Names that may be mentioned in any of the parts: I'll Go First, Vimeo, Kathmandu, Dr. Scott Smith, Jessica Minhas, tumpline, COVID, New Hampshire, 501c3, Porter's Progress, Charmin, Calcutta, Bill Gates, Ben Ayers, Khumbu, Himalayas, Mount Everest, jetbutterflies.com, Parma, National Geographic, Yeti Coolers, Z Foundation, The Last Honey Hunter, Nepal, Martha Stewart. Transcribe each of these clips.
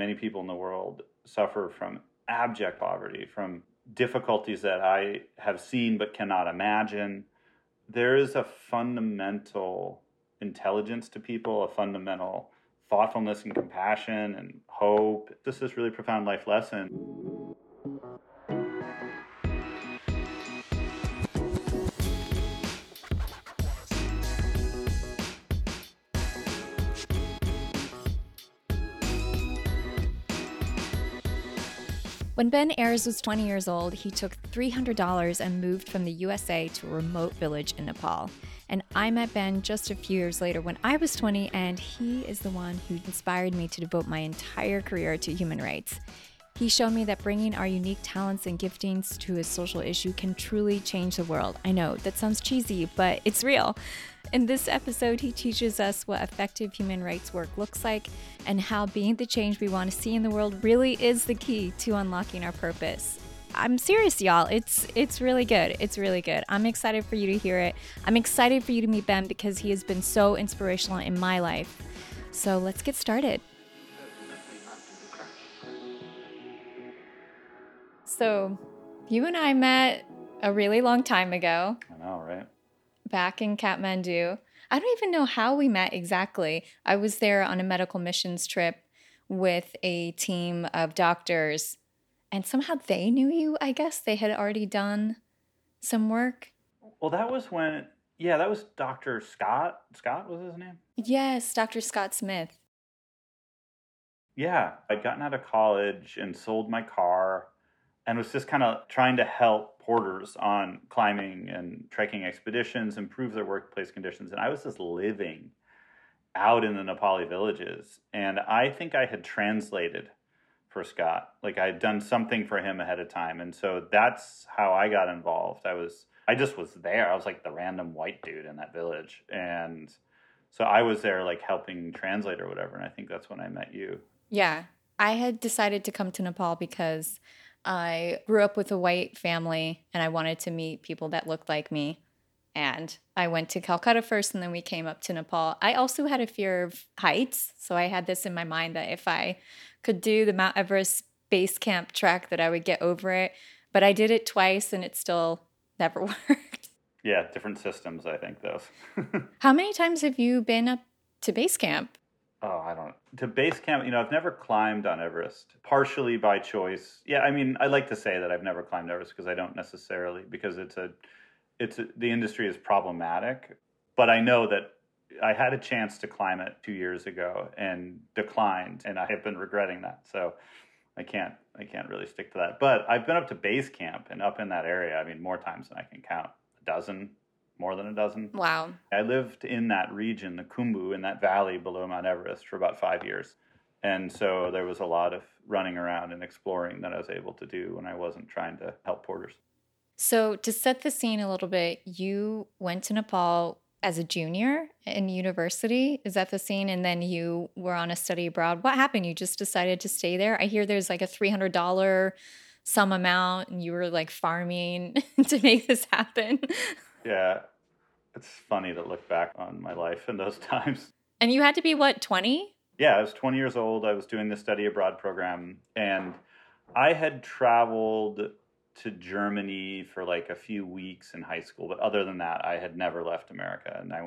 many people in the world suffer from abject poverty, from difficulties that I have seen but cannot imagine. There is a fundamental intelligence to people, a fundamental thoughtfulness and compassion and hope. This is a really profound life lesson. When Ben Ayers was 20 years old, he took $300 and moved from the USA to a remote village in Nepal. And I met Ben just a few years later when I was 20, and he is the one who inspired me to devote my entire career to human rights. He showed me that bringing our unique talents and giftings to a social issue can truly change the world. I know, that sounds cheesy, but it's real. In this episode, he teaches us what effective human rights work looks like and how being the change we want to see in the world really is the key to unlocking our purpose. I'm serious, y'all. It's really good. It's really good. I'm excited for you to hear it. I'm excited for you to meet Ben because he has been so inspirational in my life. So let's get started. So you and I met a really long time ago. I know, right? Back in Kathmandu. I don't even know how we met exactly. I was there on a medical missions trip with a team of doctors, and somehow they knew you, I guess. They had already done some work. Well, that was when, yeah, that was Dr. Scott. Scott was his name? Yes, Dr. Scott Smith. Yeah, I'd gotten out of college and sold my car and was just kind of trying to help Porters on climbing and trekking expeditions, improve their workplace conditions. And I was just living out in the Nepali villages. And I think I had translated for Scott. Like I had done something for him ahead of time. And so that's how I got involved. I just was there. I was like the random white dude in that village. And so I was there like helping translate or whatever. And I think that's when I met you. Yeah. I had decided to come to Nepal because I grew up with a white family and I wanted to meet people that looked like me. And I went to Calcutta first and then we came up to Nepal. I also had a fear of heights. So I had this in my mind that if I could do the Mount Everest base camp trek that I would get over it. But I did it twice and it still never worked. Yeah, different systems, I think, though. How many times have you been up to base camp? Oh, I don't – to base camp, you know, I've never climbed on Everest, partially by choice. Yeah, I mean, I like to say that I've never climbed Everest because I don't necessarily – because the industry is problematic. But I know that I had a chance to climb it 2 years ago and declined, and I have been regretting that. So I can't really stick to that. But I've been up to base camp and up in that area, I mean, more times than I can count, more than a dozen. Wow. I lived in that region, the Khumbu, in that valley below Mount Everest for about 5 years. And so there was a lot of running around and exploring that I was able to do when I wasn't trying to help porters. So to set the scene a little bit, you went to Nepal as a junior in university. Is that the scene? And then you were on a study abroad. What happened? You just decided to stay there? I hear there's like a $300 some amount and you were like farming to make this happen. Yeah. It's funny to look back on my life in those times. And you had to be, what, 20? Yeah, I was 20 years old. I was doing the study abroad program. And I had traveled to Germany for like a few weeks in high school. But other than that, I had never left America. And I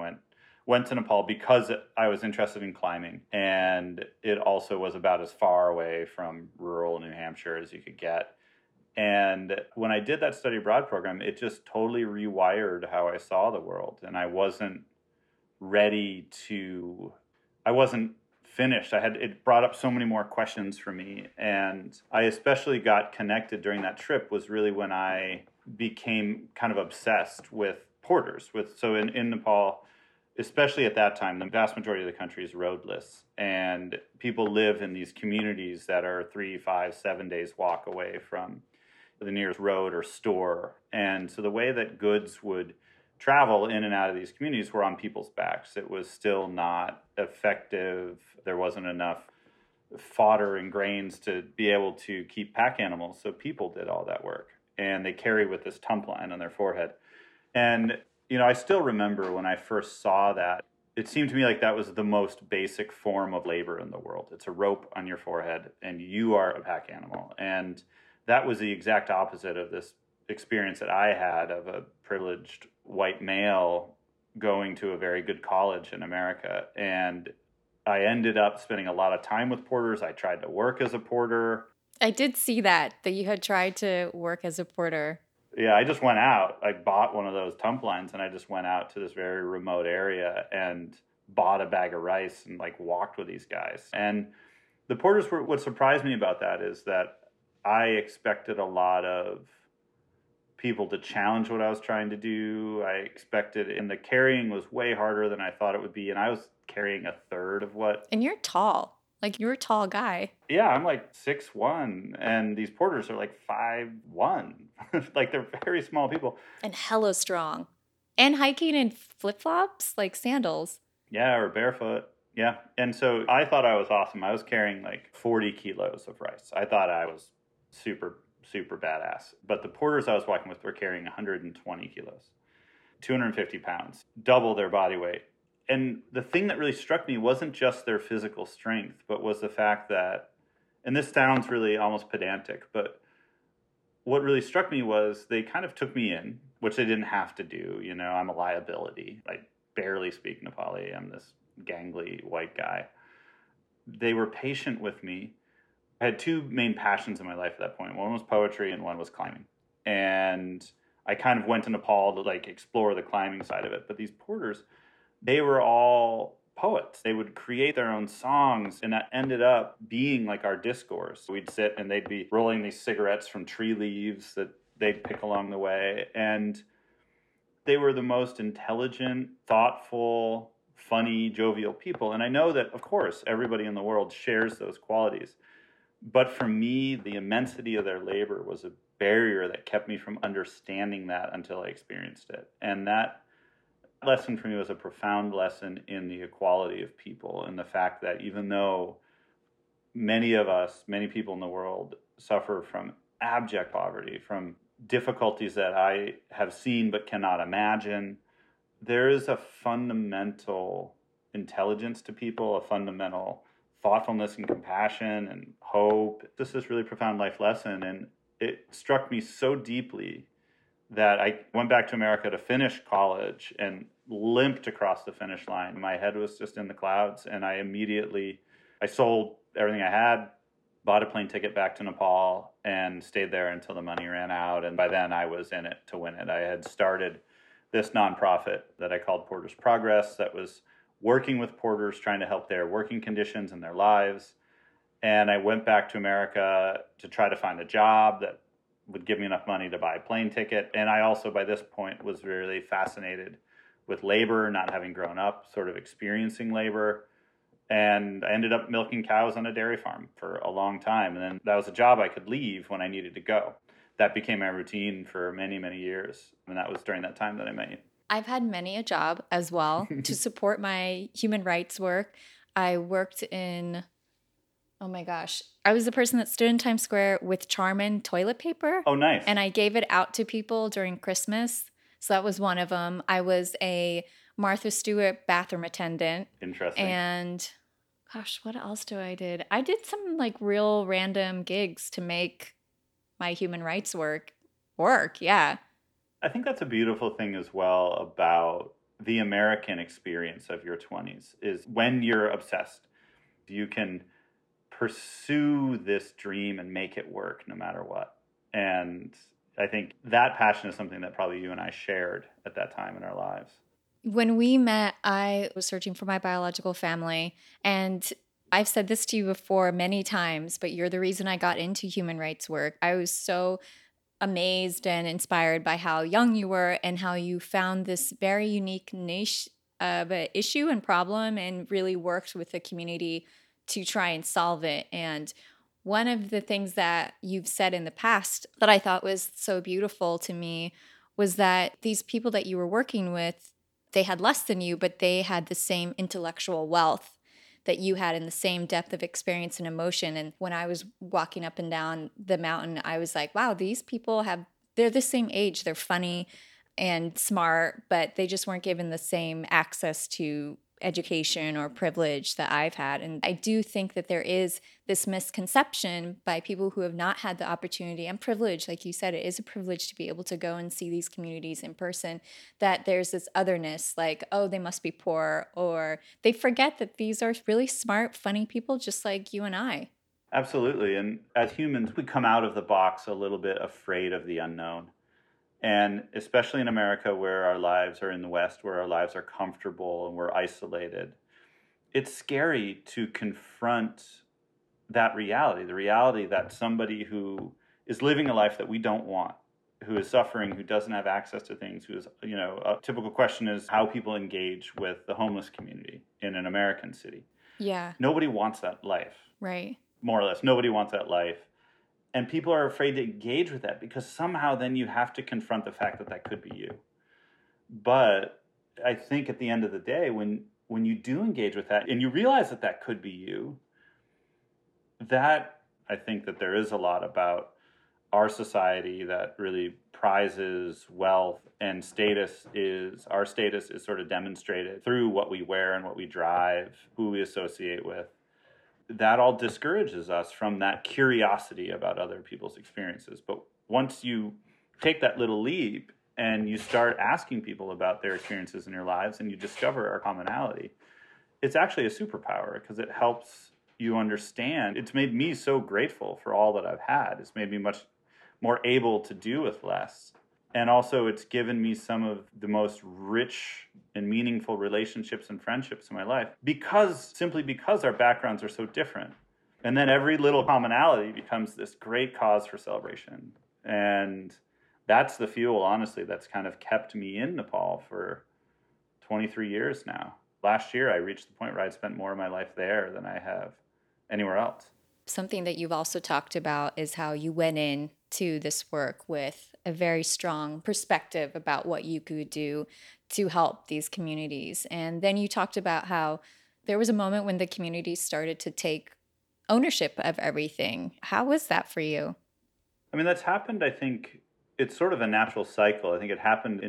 went to Nepal because I was interested in climbing. And it also was about as far away from rural New Hampshire as you could get. And when I did that study abroad program, it just totally rewired how I saw the world. And I wasn't finished. It brought up so many more questions for me. And I especially got connected during that trip was really when I became kind of obsessed with porters. So in Nepal, especially at that time, the vast majority of the country is roadless. And people live in these communities that are 3, 5, 7 days walk away from the nearest road or store. And so the way that goods would travel in and out of these communities were on people's backs. It was still not effective. There wasn't enough fodder and grains to be able to keep pack animals. So people did all that work. And they carry with this tump line on their forehead. And, you know, I still remember when I first saw that, it seemed to me like that was the most basic form of labor in the world. It's a rope on your forehead, and you are a pack animal. And that was the exact opposite of this experience that I had of a privileged white male going to a very good college in America. And I ended up spending a lot of time with porters. I tried to work as a porter. I did see that you had tried to work as a porter. Yeah, I just went out. I bought one of those tumplines, and I just went out to this very remote area and bought a bag of rice and like walked with these guys. And the porters were, what surprised me about that is that I expected a lot of people to challenge what I was trying to do. I expected, and the carrying was way harder than I thought it would be. And I was carrying a third of what. And you're tall. Like, you're a tall guy. Yeah, I'm like 6'1", and these porters are like 5'1". Like, they're very small people. And hella strong. And hiking in flip-flops, like sandals. Yeah, or barefoot. Yeah. And so I thought I was awesome. I was carrying like 40 kilos of rice. I thought I was super, super badass. But the porters I was walking with were carrying 120 kilos, 250 pounds, double their body weight. And the thing that really struck me wasn't just their physical strength, but was the fact that, and this sounds really almost pedantic, but what really struck me was they kind of took me in, which they didn't have to do. You know, I'm a liability. I barely speak Nepali. I'm this gangly white guy. They were patient with me. I had two main passions in my life at that point. One was poetry and one was climbing. And I kind of went to Nepal to like explore the climbing side of it. But these porters, they were all poets. They would create their own songs, and that ended up being like our discourse. We'd sit and they'd be rolling these cigarettes from tree leaves that they'd pick along the way. And they were the most intelligent, thoughtful, funny, jovial people. And I know that, of course, everybody in the world shares those qualities. But for me, the immensity of their labor was a barrier that kept me from understanding that until I experienced it. And that lesson for me was a profound lesson in the equality of people, and the fact that even though many people in the world suffer from abject poverty, from difficulties that I have seen but cannot imagine, there is a fundamental intelligence to people, a fundamental thoughtfulness and compassion and hope. This is a really profound life lesson, and it struck me so deeply that I went back to America to finish college and limped across the finish line. My head was just in the clouds, and I sold everything I had, bought a plane ticket back to Nepal, and stayed there until the money ran out. And by then, I was in it to win it. I had started this nonprofit that I called Porter's Progress that was working with porters, trying to help their working conditions and their lives. And I went back to America to try to find a job that would give me enough money to buy a plane ticket. And I also, by this point, was really fascinated with labor, not having grown up, sort of experiencing labor. And I ended up milking cows on a dairy farm for a long time. And then that was a job I could leave when I needed to go. That became my routine for many, many years. And that was during that time that I met you. I've had many a job as well to support my human rights work. I worked in... Oh my gosh. I was the person that stood in Times Square with Charmin toilet paper. Oh, nice. And I gave it out to people during Christmas. So that was one of them. I was a Martha Stewart bathroom attendant. Interesting. And gosh, what else did? I did some like real random gigs to make my human rights work. Yeah. I think that's a beautiful thing as well about the American experience of your 20s is when you're obsessed, you can pursue this dream and make it work no matter what. And I think that passion is something that probably you and I shared at that time in our lives. When we met, I was searching for my biological family. And I've said this to you before many times, but you're the reason I got into human rights work. I was so amazed and inspired by how young you were and how you found this very unique niche of an issue and problem and really worked with the community to try and solve it. And one of the things that you've said in the past that I thought was so beautiful to me was that these people that you were working with, they had less than you, but they had the same intellectual wealth that you had and the same depth of experience and emotion. And when I was walking up and down the mountain, I was like, wow, these people they're the same age. They're funny and smart, but they just weren't given the same access to education or privilege that I've had. And I do think that there is this misconception by people who have not had the opportunity and privilege, like you said, it is a privilege to be able to go and see these communities in person, that there's this otherness, like, oh, they must be poor, or they forget that these are really smart, funny people just like you and I. Absolutely. And as humans, we come out of the box a little bit afraid of the unknown. And especially in America, where our lives are in the West, where our lives are comfortable and we're isolated, it's scary to confront that reality, the reality that somebody who is living a life that we don't want, who is suffering, who doesn't have access to things, who is, you know, a typical question is how people engage with the homeless community in an American city. Yeah. Nobody wants that life. Right. More or less, nobody wants that life. And people are afraid to engage with that because somehow then you have to confront the fact that that could be you. But I think at the end of the day, when you do engage with that and you realize that that could be you, that I think that there is a lot about our society that really prizes wealth and status is, our status is sort of demonstrated through what we wear and what we drive, who we associate with. That all discourages us from that curiosity about other people's experiences. But once you take that little leap and you start asking people about their experiences in your lives and you discover our commonality, it's actually a superpower because it helps you understand. It's made me so grateful for all that I've had. It's made me much more able to do with less. And also it's given me some of the most rich and meaningful relationships and friendships in my life because our backgrounds are so different. And then every little commonality becomes this great cause for celebration. And that's the fuel, honestly, that's kind of kept me in Nepal for 23 years now. Last year, I reached the point where I'd spent more of my life there than I have anywhere else. Something that you've also talked about is how you went in to this work with a very strong perspective about what you could do to help these communities. And then you talked about how there was a moment when the community started to take ownership of everything. How was that for you? I mean, that's happened, I think, it's sort of a natural cycle. I think it happened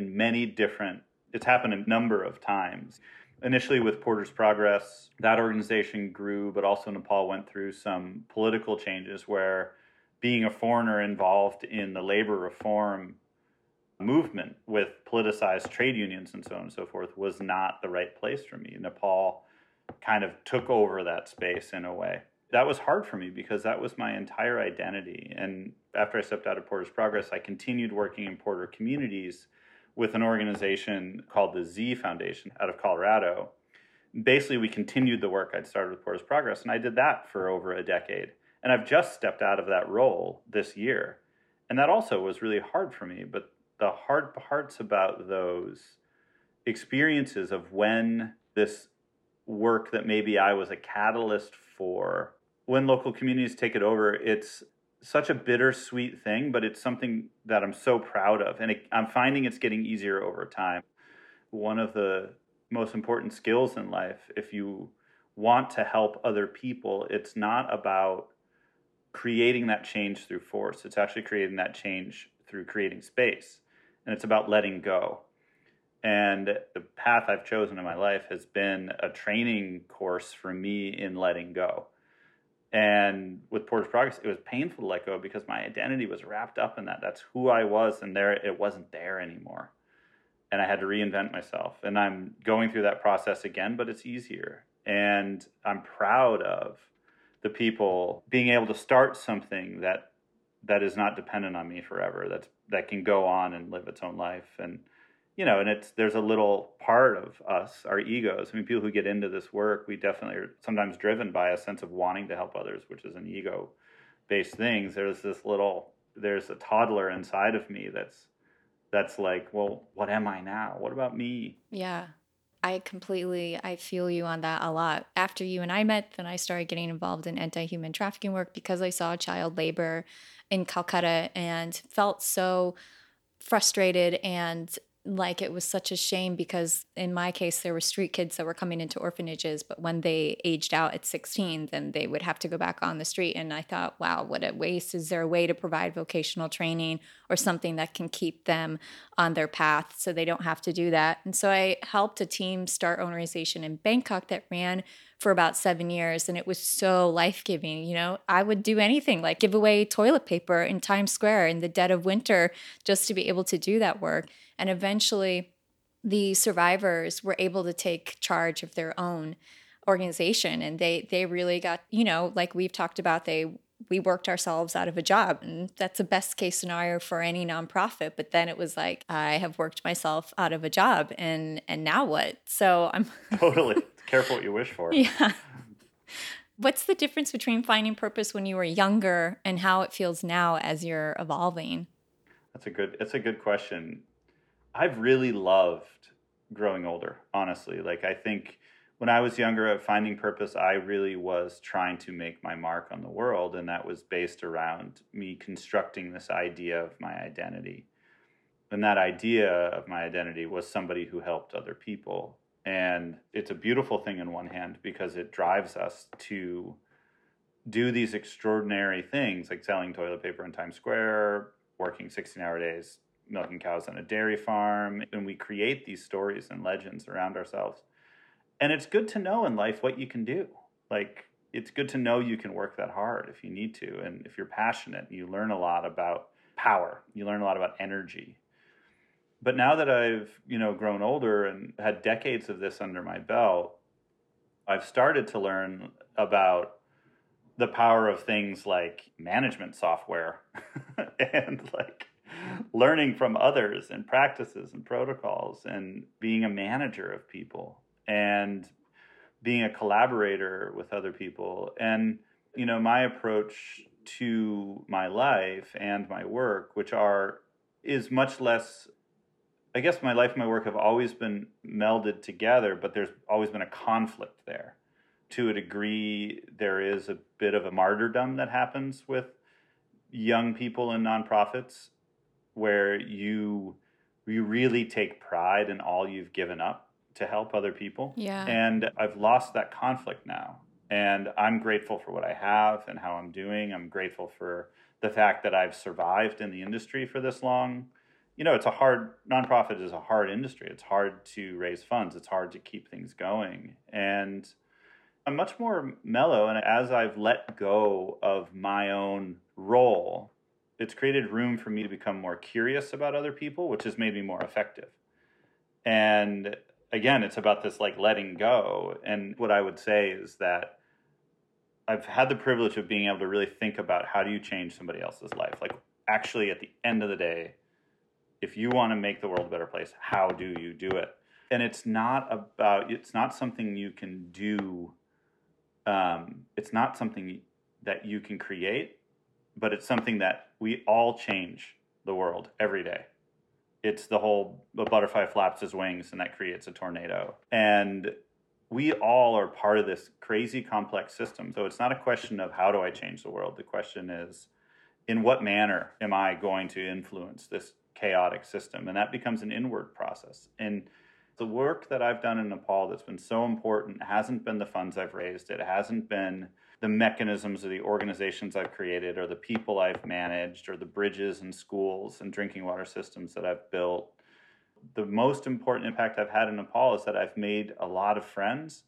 it's happened a number of times. Initially with Porter's Progress, that organization grew, but also Nepal went through some political changes where being a foreigner involved in the labor reform movement with politicized trade unions and so on and so forth was not the right place for me. Nepal kind of took over that space in a way. That was hard for me because that was my entire identity. And after I stepped out of Porter's Progress, I continued working in Porter communities with an organization called the Z Foundation out of Colorado. Basically, we continued the work I'd started with Porter's Progress, and I did that for over a decade. And I've just stepped out of that role this year. And that also was really hard for me, but the hard parts about those experiences of when this work that maybe I was a catalyst for, when local communities take it over, it's such a bittersweet thing, but it's something that I'm so proud of. And I'm finding it's getting easier over time. One of the most important skills in life, if you want to help other people, it's not about creating that change through force. It's actually creating that change through creating space. And it's about letting go. And the path I've chosen in my life has been a training course for me in letting go. And with Porter's Progress, it was painful to let go because my identity was wrapped up in that. That's who I was, and it wasn't there anymore. And I had to reinvent myself. And I'm going through that process again, but it's easier. And I'm proud of the people being able to start something that is not dependent on me forever, that can go on and live its own life. And, you know, and there's a little part of us, our egos. I mean, people who get into this work, we definitely are sometimes driven by a sense of wanting to help others, which is an ego-based thing. There's a toddler inside of me that's like, well, what am I now? What about me? Yeah, I feel you on that a lot. After you and I met, then I started getting involved in anti-human trafficking work because I saw child labor in Calcutta and felt so frustrated and like it was such a shame because in my case, there were street kids that were coming into orphanages, but when they aged out at 16, then they would have to go back on the street. And I thought, wow, what a waste. Is there a way to provide vocational training or something that can keep them on their path so they don't have to do that? And so I helped a team start an organization in Bangkok that ran for about 7 years. And it was so life-giving. You know, I would do anything, like give away toilet paper in Times Square in the dead of winter just to be able to do that work. And eventually the survivors were able to take charge of their own organization. And they really got, you know, like we've talked about, we worked ourselves out of a job. And that's the best case scenario for any nonprofit. But then it was like, I have worked myself out of a job and now what? So I'm totally careful what you wish for. Yeah. What's the difference between finding purpose when you were younger and how it feels now as you're evolving? That's a good question. I've really loved growing older, honestly. Like, I think when I was younger at finding purpose, I really was trying to make my mark on the world, and that was based around me constructing this idea of my identity. And that idea of my identity was somebody who helped other people. And it's a beautiful thing in one hand because it drives us to do these extraordinary things like selling toilet paper in Times Square, working 16-hour days, milking cows on a dairy farm, and we create these stories and legends around ourselves. And it's good to know in life what you can do. Like, it's good to know you can work that hard if you need to. And if you're passionate, you learn a lot about power. You learn a lot about energy. But now that I've, you know, grown older and had decades of this under my belt, I've started to learn about the power of things like management software and like learning from others and practices and protocols and being a manager of people and being a collaborator with other people. And, you know, my approach to my life and my work, which is much less, I guess my life and my work have always been melded together, but there's always been a conflict there. To a degree, there is a bit of a martyrdom that happens with young people in nonprofits, where you really take pride in all you've given up to help other people. Yeah. And I've lost that conflict now. And I'm grateful for what I have and how I'm doing. I'm grateful for the fact that I've survived in the industry for this long. You know, nonprofit is a hard industry. It's hard to raise funds. It's hard to keep things going. And I'm much more mellow. And as I've let go of my own role, it's created room for me to become more curious about other people, which has made me more effective. And again, it's about this like letting go. And what I would say is that I've had the privilege of being able to really think about how do you change somebody else's life? Like, actually, at the end of the day, if you want to make the world a better place, how do you do it? And it's not something you can do. It's not something that you can create, but it's something that we all change the world every day. It's the whole, the butterfly flaps his wings and that creates a tornado. And we all are part of this crazy complex system. So it's not a question of how do I change the world? The question is, in what manner am I going to influence this chaotic system? And that becomes an inward process. And the work that I've done in Nepal that's been so important hasn't been the funds I've raised. It hasn't been the mechanisms or the organizations I've created or the people I've managed or the bridges and schools and drinking water systems that I've built. The most important impact I've had in Nepal is that I've made a lot of friends,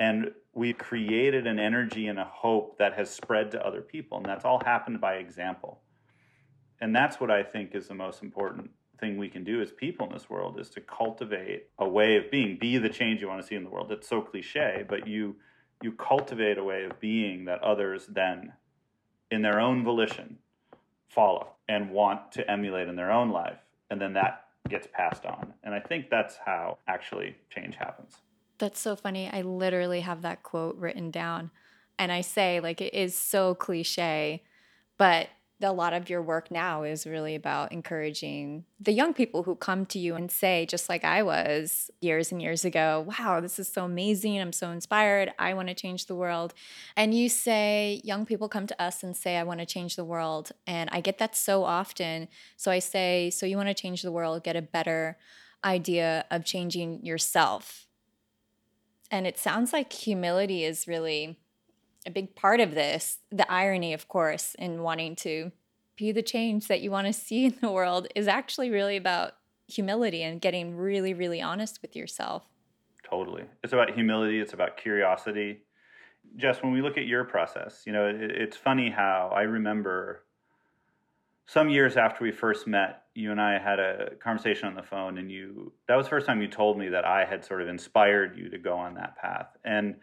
and we've created an energy and a hope that has spread to other people. And that's all happened by example. And that's what I think is the most important thing we can do as people in this world, is to cultivate a way of being. Be the change you want to see in the world. That's so cliche, but you cultivate a way of being that others then, in their own volition, follow and want to emulate in their own life. And then that gets passed on. And I think that's how actually change happens. That's so funny. I literally have that quote written down. And I say, like, it is so cliche, but a lot of your work now is really about encouraging the young people who come to you and say, just like I was years and years ago, wow, this is so amazing. I'm so inspired. I want to change the world. And you say, young people come to us and say, I want to change the world. And I get that so often. So I say, so you want to change the world, get a better idea of changing yourself. And it sounds like humility is really a big part of this. The irony, of course, in wanting to be the change that you want to see in the world is actually really about humility and getting really, really honest with yourself. Totally. It's about humility. It's about curiosity. Jess, when we look at your process, you know, it's funny how I remember some years after we first met, you and I had a conversation on the phone, and that was the first time you told me that I had sort of inspired you to go on that path. And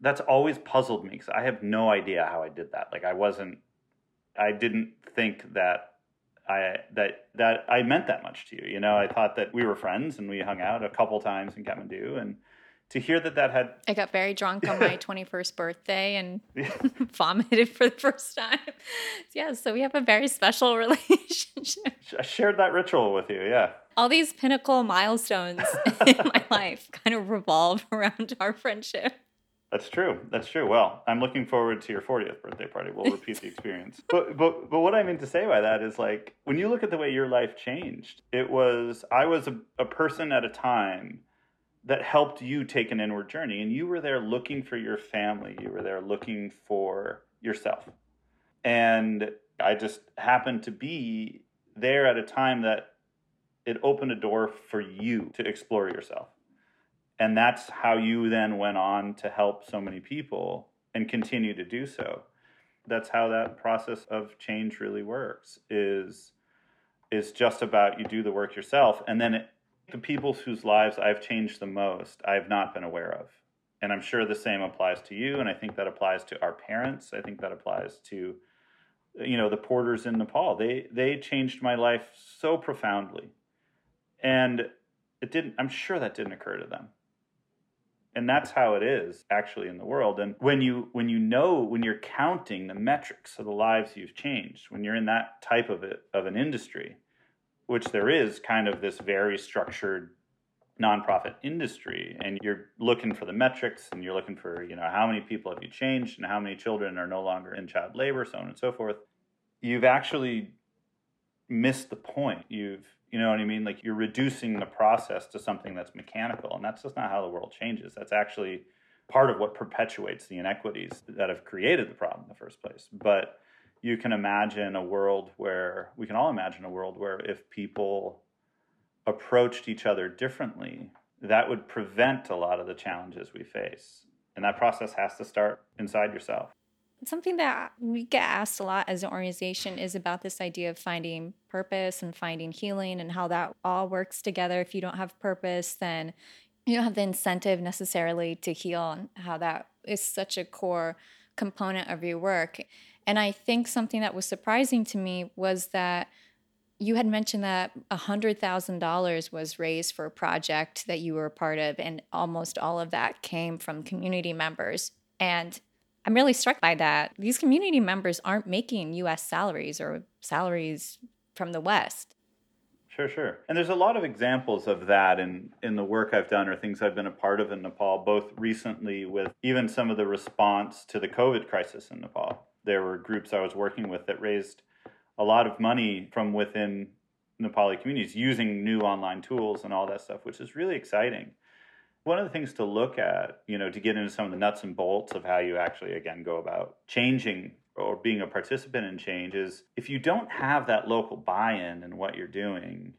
that's always puzzled me because I have no idea how I did that. Like I didn't think that I meant that much to you. You know, I thought that we were friends and we hung out a couple times in Kathmandu, and to hear that had... I got very drunk on my 21st birthday and vomited for the first time. Yeah, so we have a very special relationship. I shared that ritual with you, yeah. All these pinnacle milestones in my life kind of revolve around our friendship. That's true. Well, I'm looking forward to your 40th birthday party. We'll repeat the experience. But what I mean to say by that is, like, when you look at the way your life changed, I was a person at a time that helped you take an inward journey. And you were there looking for your family. You were there looking for yourself. And I just happened to be there at a time that it opened a door for you to explore yourself. And that's how you then went on to help so many people and continue to do so. That's how that process of change really works, is just about you do the work yourself, and then the people whose lives I've changed the most, I've not been aware of. And I'm sure the same applies to you, and I think that applies to our parents. I think that applies to, you know, the porters in Nepal. They changed my life so profoundly. And I'm sure that didn't occur to them. And that's how it is actually in the world. And when you're counting the metrics of the lives you've changed, when you're in that type of an industry, which there is kind of this very structured nonprofit industry, and you're looking for the metrics, and you're looking for, you know, how many people have you changed and how many children are no longer in child labor, so on and so forth, you've actually missed the point. You know what I mean? Like, you're reducing the process to something that's mechanical, and that's just not how the world changes. That's actually part of what perpetuates the inequities that have created the problem in the first place. But you can imagine a world where, we can all imagine a world where if people approached each other differently, that would prevent a lot of the challenges we face. And that process has to start inside yourself. Something that we get asked a lot as an organization is about this idea of finding purpose and finding healing and how that all works together. If you don't have purpose, then you don't have the incentive necessarily to heal, and how that is such a core component of your work. And I think something that was surprising to me was that you had mentioned that $100,000 was raised for a project that you were a part of, and almost all of that came from community members. And I'm really struck by that. These community members aren't making U.S. salaries or salaries from the West. Sure. And there's a lot of examples of that in the work I've done or things I've been a part of in Nepal, both recently with even some of the response to the COVID crisis in Nepal. There were groups I was working with that raised a lot of money from within Nepali communities using new online tools and all that stuff, which is really exciting. One of the things to look at, you know, to get into some of the nuts and bolts of how you actually, again, go about changing or being a participant in change is, if you don't have that local buy-in in what you're doing,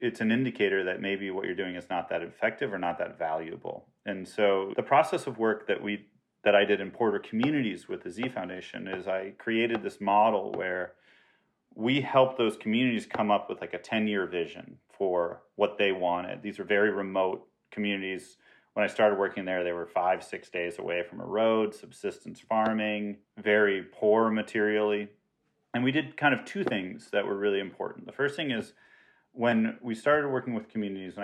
it's an indicator that maybe what you're doing is not that effective or not that valuable. And so the process of work that I did in Porter communities with the Z Foundation is I created this model where we helped those communities come up with like a 10-year vision for what they wanted. These are very remote communities. When I started working there, they were 5-6 days away from a road, subsistence farming, very poor materially. And we did kind of two things that were really important. The first thing is, when I started working with communities,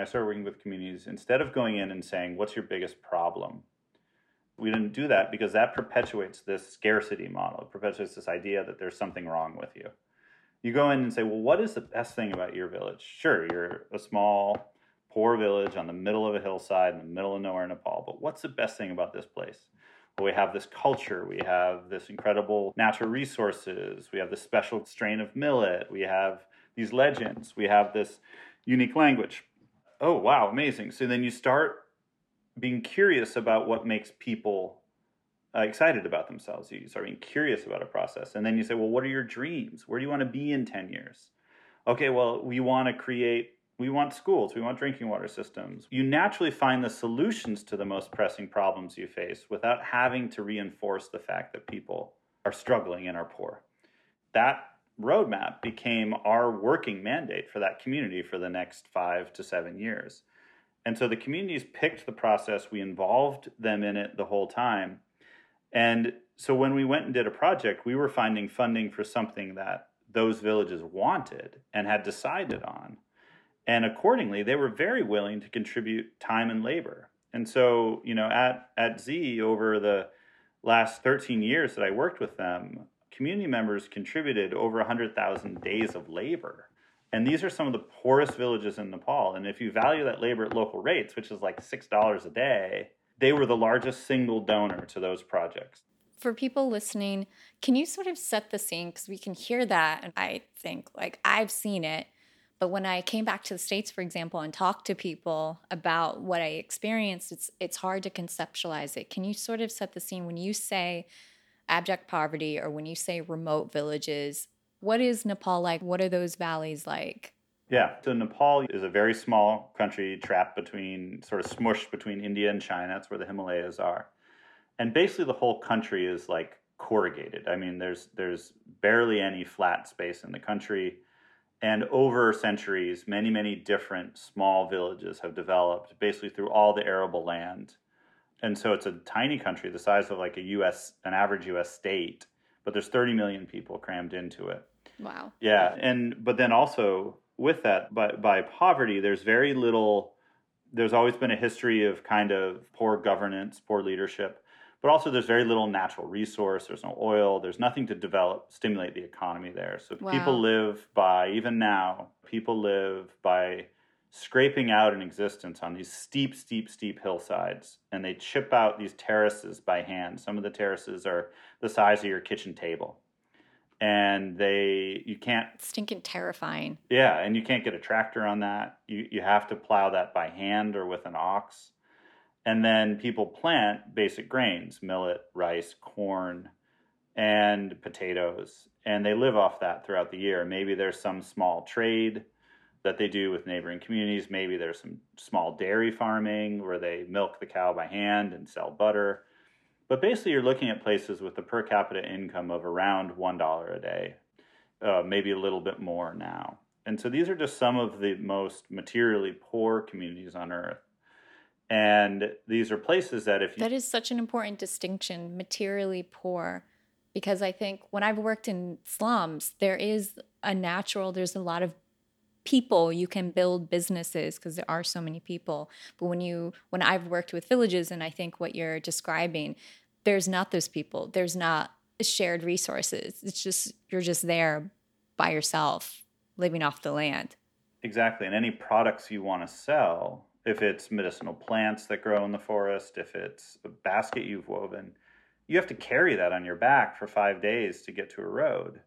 instead of going in and saying, "What's your biggest problem?" we didn't do that, because that perpetuates this scarcity model. It perpetuates this idea that there's something wrong with you. You go in and say, "Well, what is the best thing about your village?" Sure, you're a small, poor village on the middle of a hillside in the middle of nowhere in Nepal, but what's the best thing about this place? Well, we have this culture. We have this incredible natural resources. We have this special strain of millet. We have these legends. We have this unique language. oh, wow, amazing. So then you start being curious about what makes people excited about themselves. You start being curious about a process. And then you say, well, what are your dreams? Where do you want to be in 10 years? Okay, well, we want to create, we want schools, we want drinking water systems. You naturally find the solutions to the most pressing problems you face without having to reinforce the fact that people are struggling and are poor. That roadmap became our working mandate for that community for the next 5 to 7 years. And so the communities picked the process, we involved them in it the whole time. And so when we went and did a project, we were finding funding for something that those villages wanted and had decided on. And accordingly, they were very willing to contribute time and labor. And so, you know, at Z, over the last 13 years that I worked with them, community members contributed over 100,000 days of labor. And these are some of the poorest villages in Nepal. And if you value that labor at local rates, which is like $6 a day, they were the largest single donor to those projects. For people listening, can you sort of set the scene? Because we can hear that, and I think, like, I've seen it. But when I came back to the States, for example, and talked to people about what I experienced, it's hard to conceptualize it. Can you sort of set the scene when you say abject poverty or when you say remote villages? What is Nepal like? What are those valleys like? Yeah, so Nepal is a very small country trapped between, sort of smushed between India and China. That's where the Himalayas are. And basically the whole country is like corrugated. I mean, there's barely any flat space in the country. And over centuries, many, many different small villages have developed basically through all the arable land. And so it's a tiny country the size of like an average U.S. state, but there's 30 million people crammed into it. Wow. Yeah. And but then also with that, by poverty, there's very little, there's always been a history of kind of poor governance, poor leadership, but also there's very little natural resource. There's no oil. There's nothing to develop, stimulate the economy there. So wow. People live by, even now, people live by scraping out an existence on these steep hillsides. And they chip out these terraces by hand. Some of the terraces are the size of your kitchen table. And you can't... Stinking terrifying. Yeah, and you can't get a tractor on that. You have to plow that by hand or with an ox. And then people plant basic grains, millet, rice, corn, and potatoes. And they live off that throughout the year. Maybe there's some small trade that they do with neighboring communities. Maybe there's some small dairy farming where they milk the cow by hand and sell butter. But basically you're looking at places with a per capita income of around $1 a day, maybe a little bit more now. And so these are just some of the most materially poor communities on earth. And these are places that if you... That is such an important distinction, materially poor, because I think when I've worked in slums, there's a lot of people. You can build businesses because there are so many people. But when I've worked with villages, and I think what you're describing, there's not those people. There's not shared resources. It's just, you're just there by yourself, living off the land. Exactly. And any products you want to sell... If it's medicinal plants that grow in the forest, if it's a basket you've woven, you have to carry that on your back for 5 days to get to a road.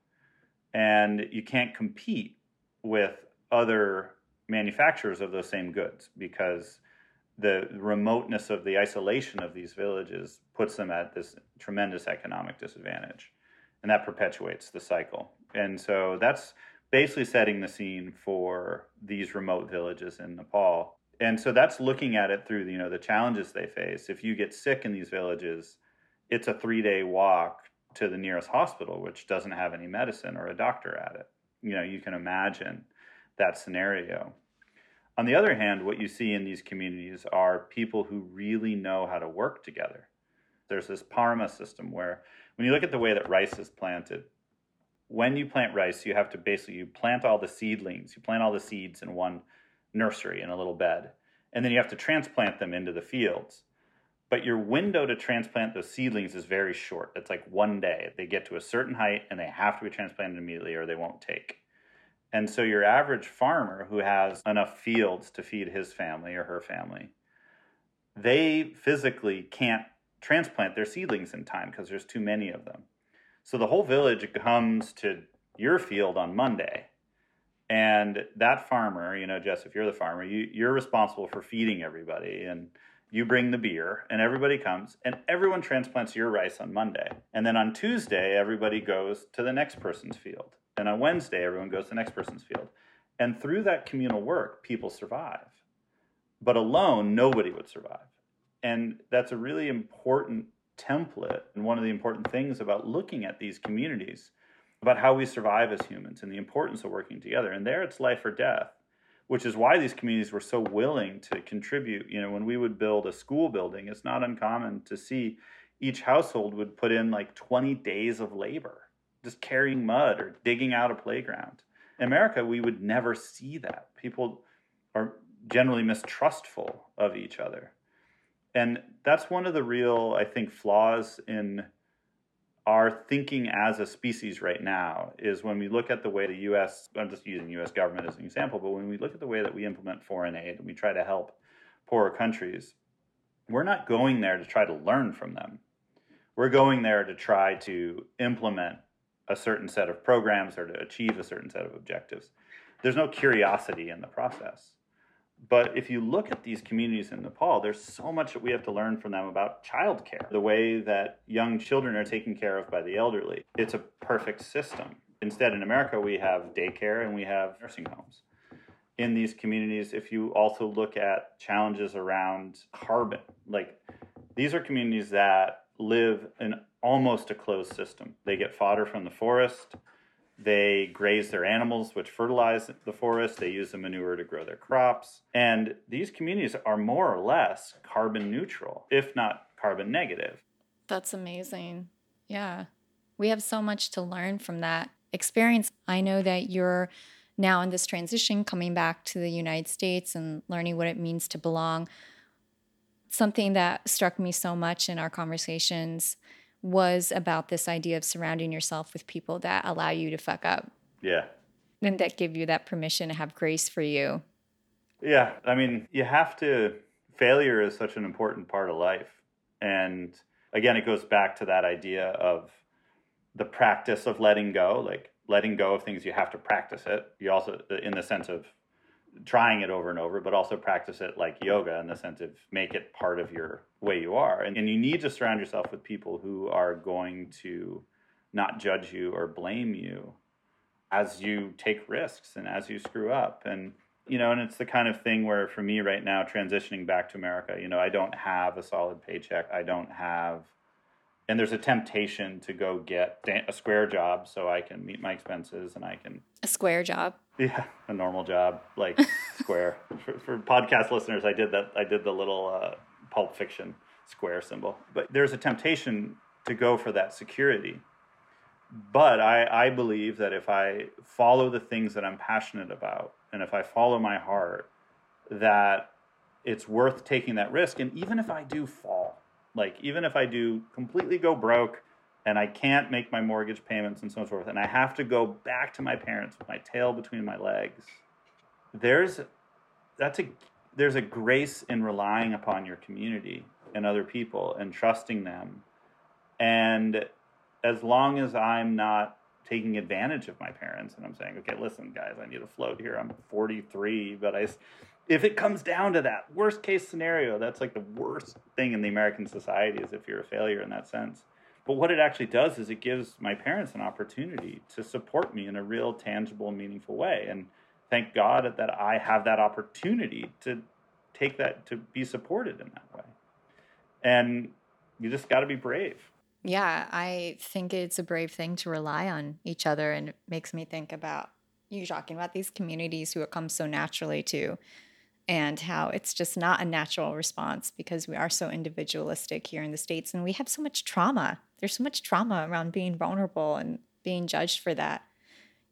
And you can't compete with other manufacturers of those same goods because the remoteness of the isolation of these villages puts them at this tremendous economic disadvantage. And that perpetuates the cycle. And so that's basically setting the scene for these remote villages in Nepal. And so that's looking at it through, you know, the challenges they face. If you get sick in these villages, it's a 3-day walk to the nearest hospital, which doesn't have any medicine or a doctor at it. You know, you can imagine that scenario. On the other hand, what you see in these communities are people who really know how to work together. There's this Parma system where when you look at the way that rice is planted, when you plant rice, you have to basically, you plant all the seedlings, you plant all the seeds in one nursery in a little bed, and then you have to transplant them into the fields. But your window to transplant those seedlings is very short. It's like 1 day. They get to a certain height and they have to be transplanted immediately or they won't take. And so your average farmer who has enough fields to feed his family or her family, they physically can't transplant their seedlings in time because there's too many of them. So the whole village comes to your field on Monday And that farmer, you know, Jess, if you're the farmer, you're responsible for feeding everybody, and you bring the beer, and everybody comes, and everyone transplants your rice on Monday. And then on Tuesday, everybody goes to the next person's field. And on Wednesday, everyone goes to the next person's field. And through that communal work, people survive. But alone, nobody would survive. And that's a really important template, and one of the important things about looking at these communities, about how we survive as humans and the importance of working together. And there it's life or death, which is why these communities were so willing to contribute. You know, when we would build a school building, it's not uncommon to see each household would put in like 20 days of labor, just carrying mud or digging out a playground. In America, we would never see that. People are generally mistrustful of each other. And that's one of the real, I think, flaws in our thinking as a species right now, is when we look at the way the U.S., I'm just using U.S. government as an example, but when we look at the way that we implement foreign aid and we try to help poorer countries, we're not going there to try to learn from them. We're going there to try to implement a certain set of programs or to achieve a certain set of objectives. There's no curiosity in the process. But if you look at these communities in Nepal, there's so much that we have to learn from them about childcare, the way that young children are taken care of by the elderly. It's a perfect system. Instead, in America, we have daycare and we have nursing homes. In these communities, if you also look at challenges around carbon, like these are communities that live in almost a closed system. They get fodder from the forest. They graze their animals, which fertilize the forest. They use the manure to grow their crops. And these communities are more or less carbon neutral, if not carbon negative. That's amazing. Yeah. We have so much to learn from that experience. I know that you're now in this transition, coming back to the United States and learning what it means to belong. Something that struck me so much in our conversations was about this idea of surrounding yourself with people that allow you to fuck up. Yeah. And that give you that permission to have grace for you. Yeah. I mean, you have to, failure is such an important part of life. And again, it goes back to that idea of the practice of letting go, like letting go of things, you have to practice it. You also, in the sense of trying it over and over, but also practice it like yoga in the sense of make it part of your way you are. And you need to surround yourself with people who are going to not judge you or blame you as you take risks and as you screw up. And, you know, and it's the kind of thing where for me right now, transitioning back to America, you know, I don't have a solid paycheck. I don't have, and there's a temptation to go get a square job so I can meet my expenses and I can. A square job? Yeah, a normal job, like square. For podcast listeners, I did that. I did the little Pulp Fiction square symbol. But there's a temptation to go for that security. But I believe that if I follow the things that I'm passionate about, and if I follow my heart, that it's worth taking that risk. And even if I do fall, like even if I do completely go broke, and I can't make my mortgage payments and so on and so forth, and I have to go back to my parents with my tail between my legs, there's a grace in relying upon your community and other people and trusting them. And as long as I'm not taking advantage of my parents and I'm saying, okay, listen, guys, I need a float here. I'm 43, but if it comes down to that worst case scenario, that's like the worst thing in the American society is if you're a failure in that sense. But what it actually does is it gives my parents an opportunity to support me in a real, tangible, meaningful way. And thank God that I have that opportunity to take that, to be supported in that way. And you just got to be brave. Yeah, I think it's a brave thing to rely on each other. And it makes me think about you talking about these communities who it comes so naturally to and how it's just not a natural response because we are so individualistic here in the States. And we have so much trauma. There's so much trauma around being vulnerable and being judged for that.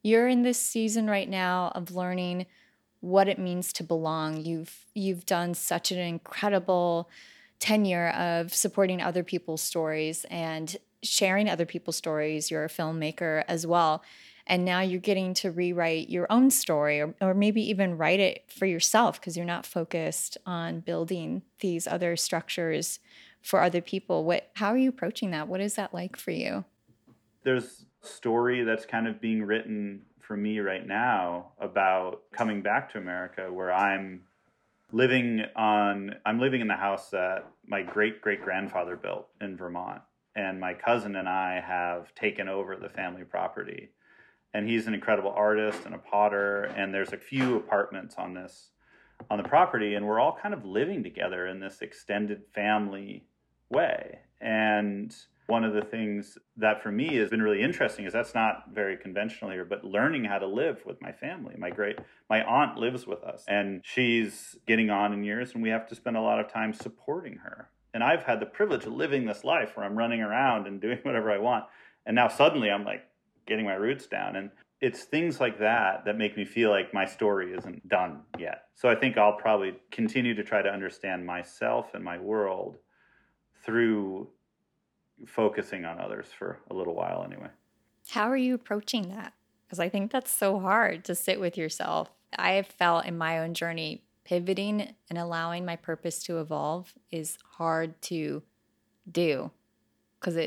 You're in this season right now of learning what it means to belong. You've done such an incredible tenure of supporting other people's stories and sharing other people's stories. You're a filmmaker as well. And now you're getting to rewrite your own story or maybe even write it for yourself because you're not focused on building these other structures for other people. How are you approaching that? What is that like for you? There's a story that's kind of being written for me right now about coming back to America, where I'm living in the house that my great-great-grandfather built in Vermont, and my cousin and I have taken over the family property. And he's an incredible artist and a potter, and there's a few apartments on the property, and we're all kind of living together in this extended family way. And one of the things that for me has been really interesting is that's not very conventional here, but learning how to live with my family. My aunt lives with us, and she's getting on in years, and we have to spend a lot of time supporting her. And I've had the privilege of living this life where I'm running around and doing whatever I want. And now suddenly I'm like getting my roots down. And it's things like that that make me feel like my story isn't done yet. So I think I'll probably continue to try to understand myself and my world through focusing on others for a little while anyway. How are you approaching that? Because I think that's so hard, to sit with yourself. I have felt in my own journey, pivoting and allowing my purpose to evolve is hard to do. Because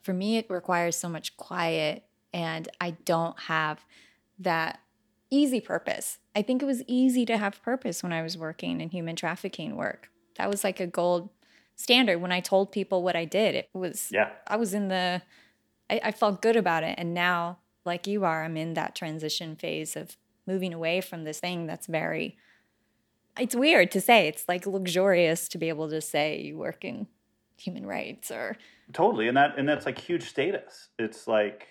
for me, it requires so much quiet, and I don't have that easy purpose. I think it was easy to have purpose when I was working in human trafficking work. That was like a gold standard. When I told people what I did, it was, I felt good about it. And now, like you are, I'm in that transition phase of moving away from this thing that's very, it's weird to say, it's like luxurious to be able to say you work in human rights or. Totally. And that's like huge status. It's like,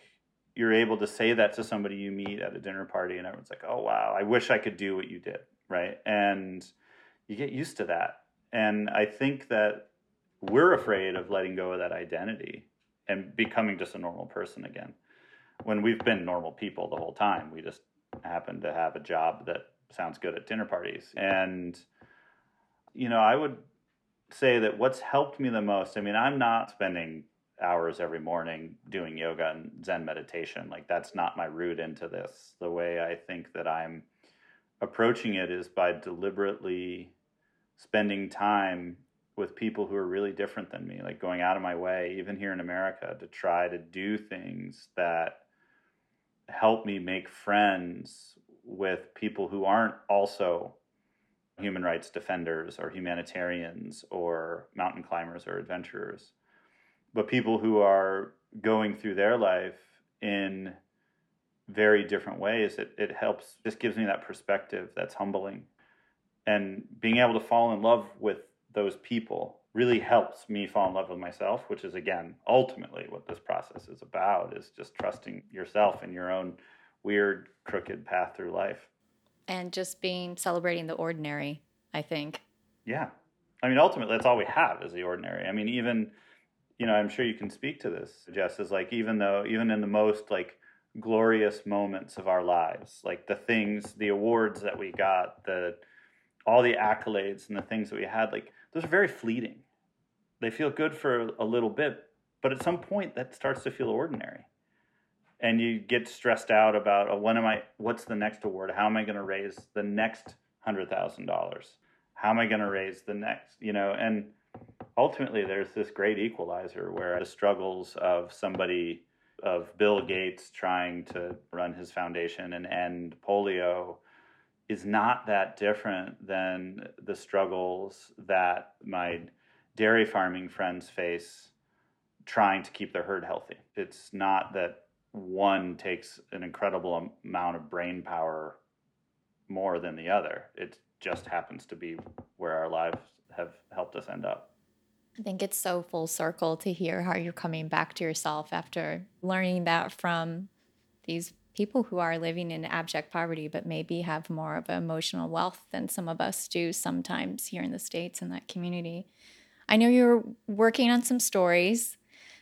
you're able to say that to somebody you meet at a dinner party, and everyone's like, oh, wow, I wish I could do what you did, right? And you get used to that. And I think that we're afraid of letting go of that identity and becoming just a normal person again, when we've been normal people the whole time. We just happen to have a job that sounds good at dinner parties. And, you know, I would say that what's helped me the most, I mean, I'm not spending hours every morning doing yoga and Zen meditation. Like, that's not my route into this. The way I think that I'm approaching it is by deliberately spending time with people who are really different than me, like going out of my way, even here in America, to try to do things that help me make friends with people who aren't also human rights defenders or humanitarians or mountain climbers or adventurers, but people who are going through their life in very different ways. It helps, just gives me that perspective that's humbling. And being able to fall in love with those people really helps me fall in love with myself, which is, again, ultimately what this process is about, is just trusting yourself and your own weird, crooked path through life. And just celebrating the ordinary, I think. Yeah. I mean, ultimately, that's all we have, is the ordinary. I mean, even, you know, I'm sure you can speak to this, Jess, is like, even in the most like glorious moments of our lives, like the things, the awards that we got, all the accolades and the things that we had, like, those are very fleeting. They feel good for a little bit, but at some point that starts to feel ordinary. And you get stressed out about, oh, what's the next award? How am I going to raise the next $100,000? How am I going to raise the next, you know? And ultimately there's this great equalizer where the struggles of somebody, of Bill Gates trying to run his foundation and end polio, is not that different than the struggles that my dairy farming friends face trying to keep their herd healthy. It's not that one takes an incredible amount of brain power more than the other. It just happens to be where our lives have helped us end up. I think it's so full circle to hear how you're coming back to yourself after learning that from these people who are living in abject poverty, but maybe have more of emotional wealth than some of us do sometimes here in the States in that community. I know you're working on some stories.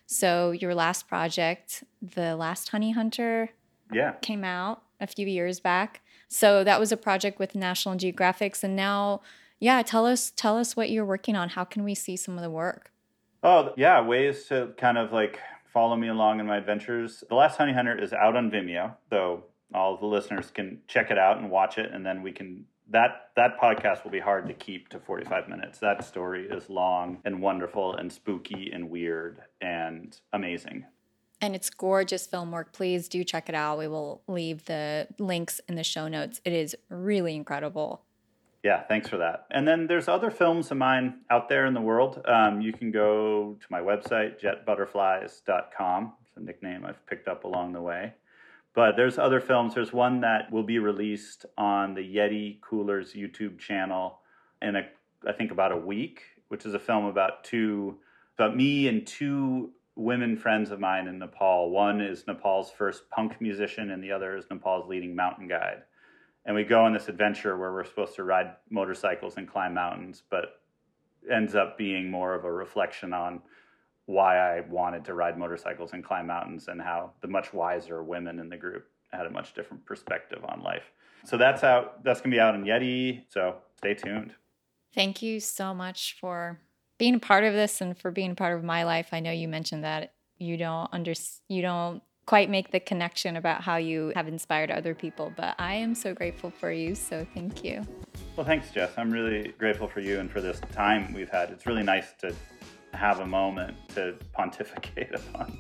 So your last project, The Last Honey Hunter, came out a few years back. So that was a project with National Geographic. And now, tell us what you're working on. How can we see some of the work? Oh, yeah, ways to kind of like follow me along in my adventures. The Last Honey Hunter is out on Vimeo, so all the listeners can check it out and watch it, and then we can, that podcast will be hard to keep to 45 minutes. That story is long and wonderful and spooky and weird and amazing. and it's gorgeous film work. Please do check it out. We will leave the links in the show notes. It is really incredible. Yeah, thanks for that. And then there's other films of mine out there in the world. You can go to my website, jetbutterflies.com. It's a nickname I've picked up along the way. But there's other films. There's one that will be released on the Yeti Coolers YouTube channel in, I think, about a week, which is a film about me and two women friends of mine in Nepal. One is Nepal's first punk musician, and the other is Nepal's leading mountain guide. And we go on this adventure where we're supposed to ride motorcycles and climb mountains, but ends up being more of a reflection on why I wanted to ride motorcycles and climb mountains and how the much wiser women in the group had a much different perspective on life. So that's going to be out on Yeti. So stay tuned. Thank you so much for being a part of this and for being a part of my life. I know you mentioned that you don't quite make the connection about how you have inspired other people, but I am so grateful for you, so thank you. Well, thanks, Jess. I'm really grateful for you and for this time we've had. It's really nice to have a moment to pontificate upon.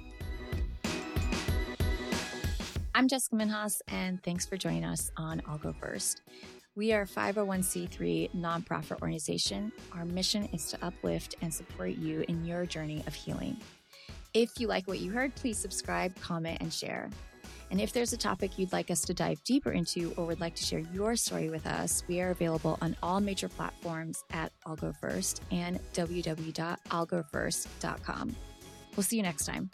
I'm Jessica Minhas, and thanks for joining us on I'll Go First. We are a 501c3 nonprofit organization. Our mission is to uplift and support you in your journey of healing. If you like what you heard, please subscribe, comment, and share. And if there's a topic you'd like us to dive deeper into or would like to share your story with us, we are available on all major platforms at I'll Go First and www.illgofirst.com. We'll see you next time.